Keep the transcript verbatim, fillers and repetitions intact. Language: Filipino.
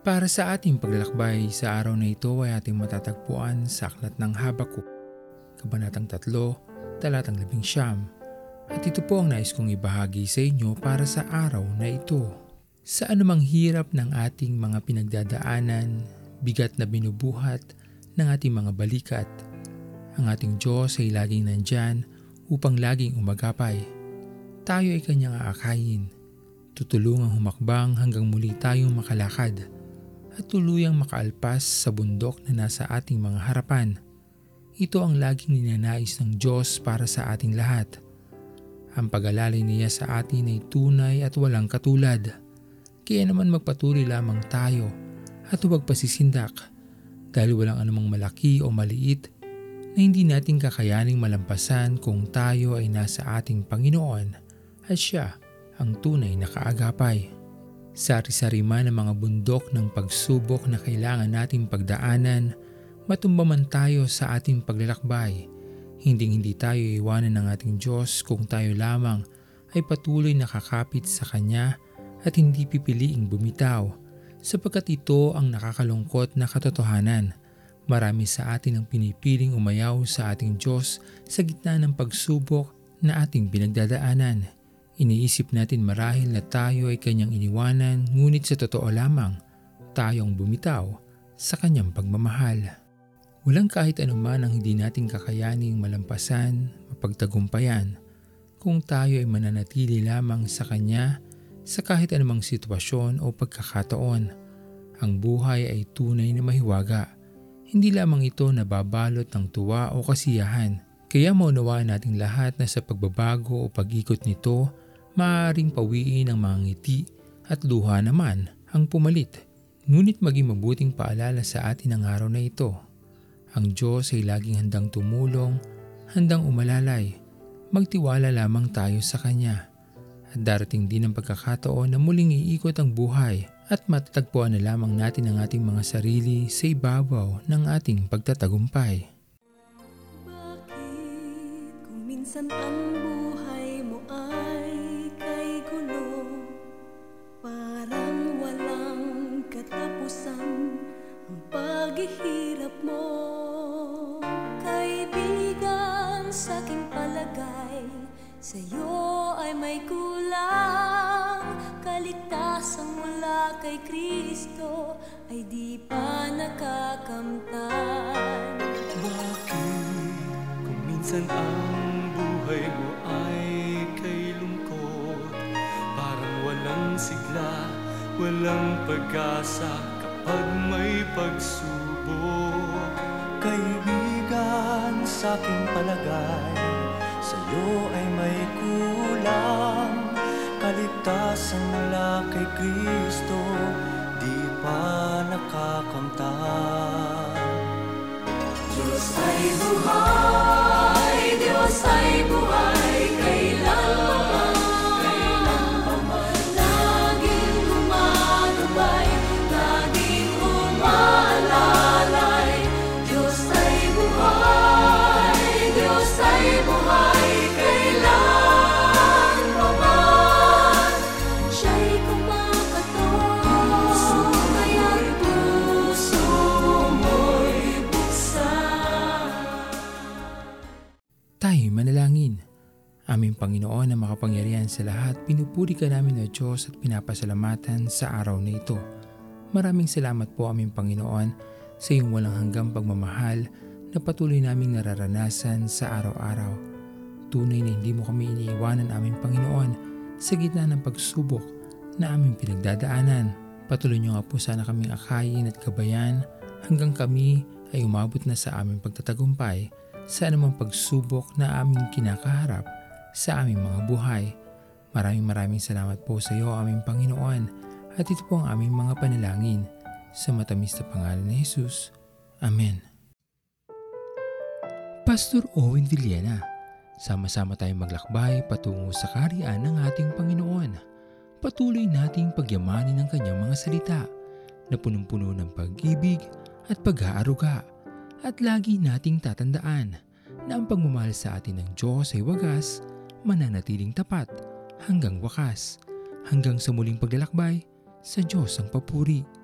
Para sa ating paglalakbay sa araw na ito ay ating matatagpuan sa Aklat ng Habakuk, Kabanatang three, Talatang eleven. At ito po ang nais kong ibahagi sa inyo para sa araw na ito. Sa anumang hirap ng ating mga pinagdadaanan, bigat na binubuhat ng ating mga balikat, ang ating Diyos ay laging nandyan upang laging umagapay. Tayo ay kanyang aakayin, tutulungang humakbang hanggang muli tayong makalakad, at tuluyang makaalpas sa bundok na nasa ating mga harapan. Ito ang laging ninanais ng Diyos para sa ating lahat. Ang pag-alalay niya sa atin ay tunay at walang katulad. Kaya naman magpatuloy lamang tayo at huwag pasisindak dahil walang anumang malaki o maliit na hindi natin kakayaning malampasan kung tayo ay nasa ating Panginoon at siya ang tunay na kaagapay. Sari-sari man ang mga bundok ng pagsubok na kailangan nating pagdaanan, matumba man tayo sa ating paglalakbay, hinding-hindi tayo iwanan ng ating Diyos kung tayo lamang ay patuloy na kakapit sa Kanya at hindi pipiliing bumitaw, sapagkat ito ang nakakalungkot na katotohanan. Marami sa atin ang pinipiling umayaw sa ating Diyos sa gitna ng pagsubok na ating pinagdadaanan. Iniisip natin marahil na tayo ay Kanyang iniwanan, ngunit sa totoo lamang, tayong bumitaw sa Kanyang pagmamahal. Walang kahit anuman ang hindi natin kakayaning malampasan, mapagtagumpayan, kung tayo ay mananatili lamang sa Kanya sa kahit anumang sitwasyon o pagkakataon. Ang buhay ay tunay na mahiwaga. Hindi lamang ito nababalot ng tuwa o kasiyahan. Kaya maunawaan nating lahat na sa pagbabago o pag-ikot nito, maaaring pawiin ang mga ngiti at luha naman ang pumalit. Ngunit maging mabuting paalala sa atin ang araw na ito. Ang Diyos ay laging handang tumulong, handang umalalay. Magtiwala lamang tayo sa Kanya. At darating din ang pagkakataon na muling iikot ang buhay at matatagpuan na lamang natin ang ating mga sarili sa ibabaw ng ating pagtatagumpay. Bakit kung minsan ang buhay mo ay kay gulo, parang walang katapusan ang paghihirap mo? Kaibigan, sa aking palagay, sa'yo ay may kulang. Kaligtasan mula kay Kristo ay di pa nakakamtan. Bakit kung minsan ang buhay mo ay kay lungkot, parang walang sigla, walang pag-asa pag may pagsubok? Kaibigan, sa aking palagay, sa'yo ay may kulang. Kaligtasan mula kay Kristo di pa nakakamtan. Diyos ay buhay, Diyos ay buhay, kailangan manalangin. Aming Panginoon na makapangyarihan sa lahat, pinupuri ka namin na Diyos at pinapasalamatan sa araw na ito. Maraming salamat po aming Panginoon sa iyong walang hanggang pagmamahal na patuloy naming nararanasan sa araw-araw. Tunay na hindi mo kami iniiwanan aming Panginoon sa gitna ng pagsubok na aming pinagdadaanan. Patuloy niyo nga po sana kaming akayin at gabayan hanggang kami ay umabot na sa aming pagtatagumpay sa anumang pagsubok na aming kinakaharap sa aming mga buhay. Maraming maraming salamat po sa iyo aming Panginoon, at ito po ang aming mga panalangin. Sa matamis na pangalan ni Jesus. Amen. Pastor Owen Villena, sama-sama tayong maglakbay patungo sa kaharian ng ating Panginoon. Patuloy nating pagyamanin ang kanyang mga salita na punong-puno ng pag-ibig at pag-aaruga. At lagi nating tatandaan na ang pagmamahal sa atin ng Diyos ay wagas, mananatiling tapat hanggang wakas. Hanggang sa muling paglalakbay, sa Diyos ang papuri.